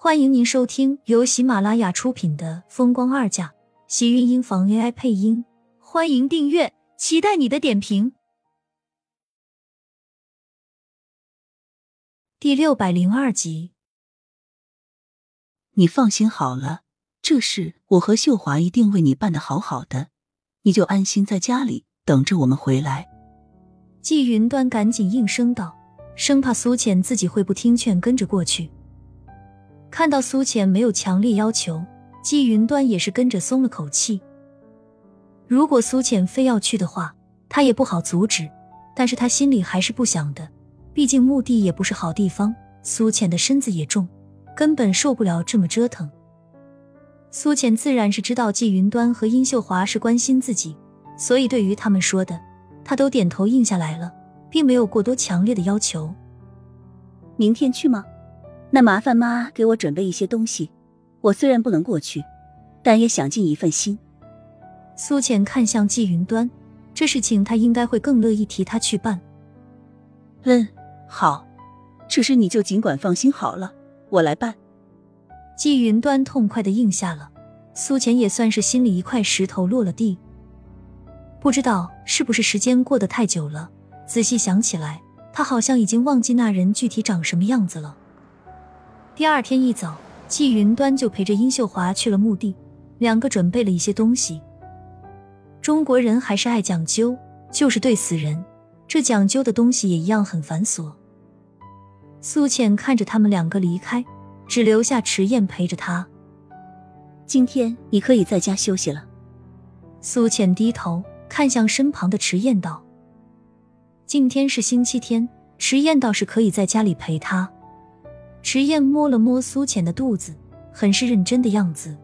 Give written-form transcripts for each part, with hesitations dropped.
欢迎您收听由喜马拉雅出品的《风光二嫁》，喜韵音房 AI 配音。欢迎订阅，期待你的点评。第602集。你放心好了，这事我和秀华一定为你办得好好的，你就安心在家里等着我们回来。季云端赶紧应声道，生怕苏浅自己会不听劝跟着过去。看到苏浅没有强烈要求，季云端也是跟着松了口气。如果苏浅非要去的话，他也不好阻止，但是他心里还是不想的，毕竟墓地也不是好地方，苏浅的身子也重，根本受不了这么折腾。苏浅自然是知道季云端和殷秀华是关心自己，所以对于他们说的，他都点头应下来了，并没有过多强烈的要求。明天去吗？那麻烦妈给我准备一些东西，我虽然不能过去，但也想尽一份心。苏浅看向季云端，这事情他应该会更乐意替他去办。好，只是你就尽管放心好了，我来办。季云端痛快地应下了，苏浅也算是心里一块石头落了地。不知道是不是时间过得太久了，仔细想起来，他好像已经忘记那人具体长什么样子了。第二天一早，季云端就陪着殷秀华去了墓地，两个准备了一些东西。中国人还是爱讲究，就是对死人，这讲究的东西也一样很繁琐。苏浅看着他们两个离开，只留下迟燕陪着他。今天你可以在家休息了。苏浅低头看向身旁的迟燕道。今天是星期天，迟燕倒是可以在家里陪他。迟燕摸了摸苏浅的肚子，很是认真的样子。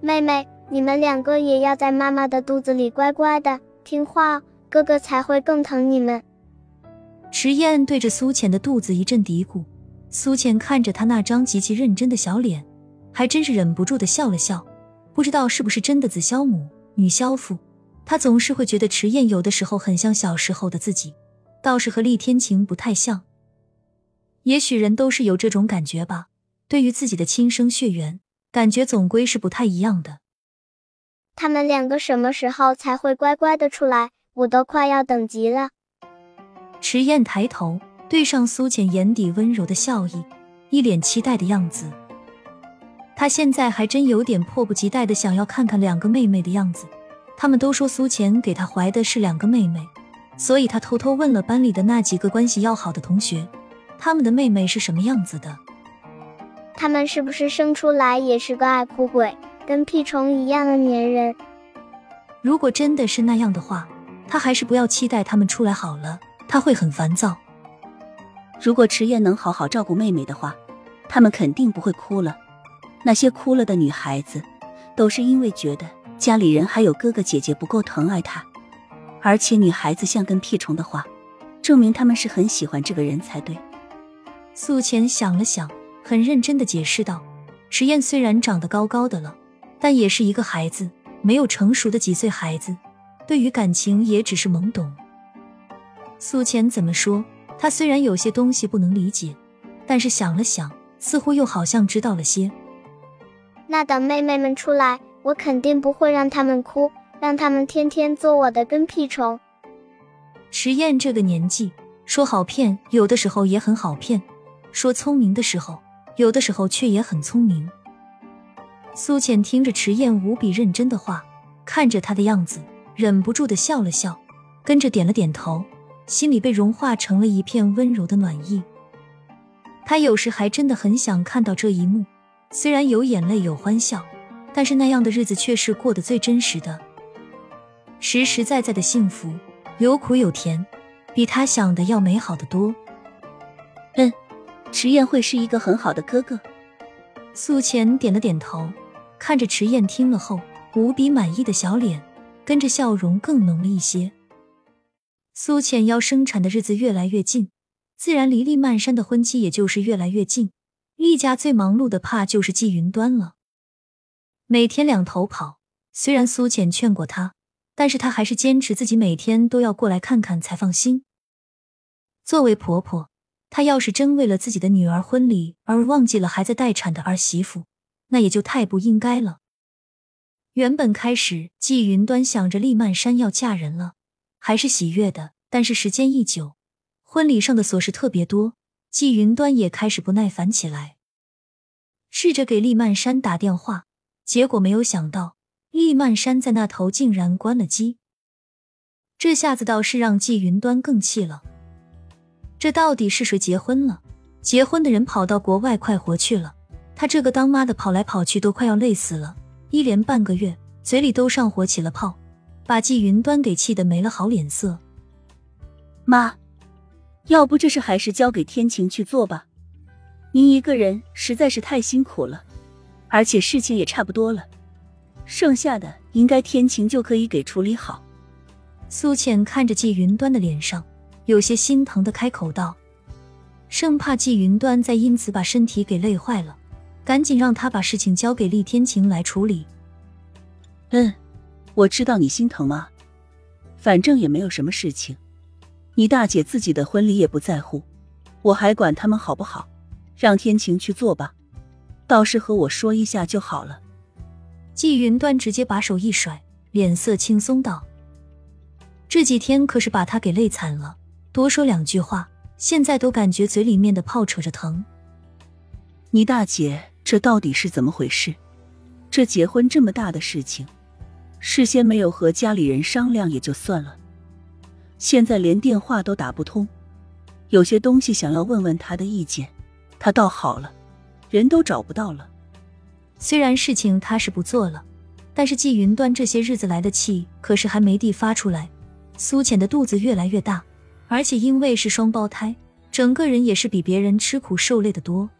妹妹，你们两个也要在妈妈的肚子里乖乖的听话，哥哥才会更疼你们。迟燕对着苏浅的肚子一阵嘀咕，苏浅看着她那张极其认真的小脸，还真是忍不住的笑了笑。不知道是不是真的子萧母女萧父，她总是会觉得迟燕有的时候很像小时候的自己，倒是和厉天晴不太像。也许人都是有这种感觉吧，对于自己的亲生血缘，感觉总归是不太一样的。他们两个什么时候才会乖乖的出来，我都快要等急了。迟燕抬头，对上苏浅眼底温柔的笑意，一脸期待的样子。她现在还真有点迫不及待的想要看看两个妹妹的样子。他们都说苏浅给她怀的是两个妹妹，所以她偷偷问了班里的那几个关系要好的同学，他们的妹妹是什么样子的？他们是不是生出来也是个爱哭鬼，跟屁虫一样的粘人？如果真的是那样的话，他还是不要期待他们出来好了，他会很烦躁。如果迟燕能好好照顾妹妹的话，他们肯定不会哭了。那些哭了的女孩子，都是因为觉得家里人还有哥哥姐姐不够疼爱她。而且女孩子像跟屁虫的话，证明他们是很喜欢这个人才对。素浅想了想，很认真地解释道，迟燕虽然长得高高的了，但也是一个孩子，没有成熟的几岁孩子，对于感情也只是懵懂。素浅怎么说，她虽然有些东西不能理解，但是想了想，似乎又好像知道了些。那等妹妹们出来，我肯定不会让他们哭，让他们天天做我的跟屁虫。迟燕这个年纪，说好骗有的时候也很好骗，说聪明的时候，有的时候却也很聪明。苏浅听着迟燕无比认真的话，看着她的样子，忍不住地笑了笑，跟着点了点头，心里被融化成了一片温柔的暖意。她有时还真的很想看到这一幕，虽然有眼泪有欢笑，但是那样的日子却是过得最真实的。实实在在的幸福，有苦有甜，比她想的要美好得多。迟燕会是一个很好的哥哥。素浅点了点头，看着迟燕听了后无比满意的小脸，跟着笑容更浓了一些。素浅要生产的日子越来越近，自然离厉曼山的婚期也就是越来越近。厉家最忙碌的怕就是季云端了，每天两头跑。虽然素浅劝过他，但是他还是坚持自己每天都要过来看看才放心。作为婆婆，他要是真为了自己的女儿婚礼而忘记了还在待产的儿媳妇，那也就太不应该了。原本开始季云端想着厉曼山要嫁人了，还是喜悦的，但是时间一久，婚礼上的琐事特别多，季云端也开始不耐烦起来。试着给厉曼山打电话，结果没有想到厉曼山在那头竟然关了机。这下子倒是让季云端更气了。这到底是谁结婚了？结婚的人跑到国外快活去了，他这个当妈的跑来跑去都快要累死了。一连半个月，嘴里都上火起了泡，把季云端给气得没了好脸色。妈，要不这事还是交给天晴去做吧，您一个人实在是太辛苦了，而且事情也差不多了，剩下的应该天晴就可以给处理好。苏浅看着季云端的脸上，有些心疼的开口道，生怕季云端再因此把身体给累坏了。赶紧让他把事情交给厉天晴来处理。我知道你心疼吗？反正也没有什么事情，你大姐自己的婚礼也不在乎，我还管他们好不好？让天晴去做吧，倒是和我说一下就好了。季云端直接把手一甩，脸色轻松道，这几天可是把他给累惨了，多说两句话，现在都感觉嘴里面的泡扯着疼。你大姐这到底是怎么回事？这结婚这么大的事情，事先没有和家里人商量也就算了，现在连电话都打不通，有些东西想要问问她的意见，她倒好了，人都找不到了。虽然事情她是不做了，但是季云端这些日子来的气可是还没地发出来。苏浅的肚子越来越大，而且因为是双胞胎，整个人也是比别人吃苦受累的多，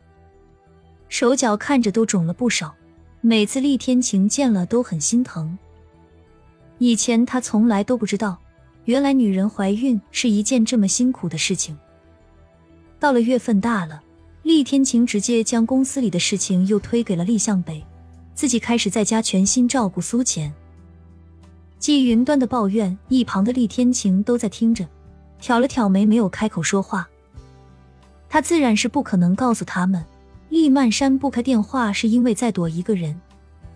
手脚看着都肿了不少，每次厉天晴见了都很心疼。以前他从来都不知道，原来女人怀孕是一件这么辛苦的事情。到了月份大了，厉天晴直接将公司里的事情又推给了厉向北，自己开始在家全心照顾苏浅。季云端的抱怨，一旁的厉天晴都在听着，挑了挑眉没有开口说话。他自然是不可能告诉他们厉曼山不开电话是因为在躲一个人，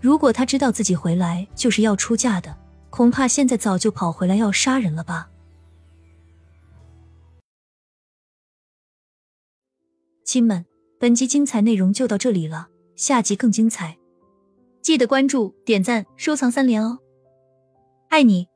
如果他知道自己回来就是要出嫁的，恐怕现在早就跑回来要杀人了吧。亲们，本集精彩内容就到这里了，下集更精彩，记得关注、点赞、收藏3连哦，爱你。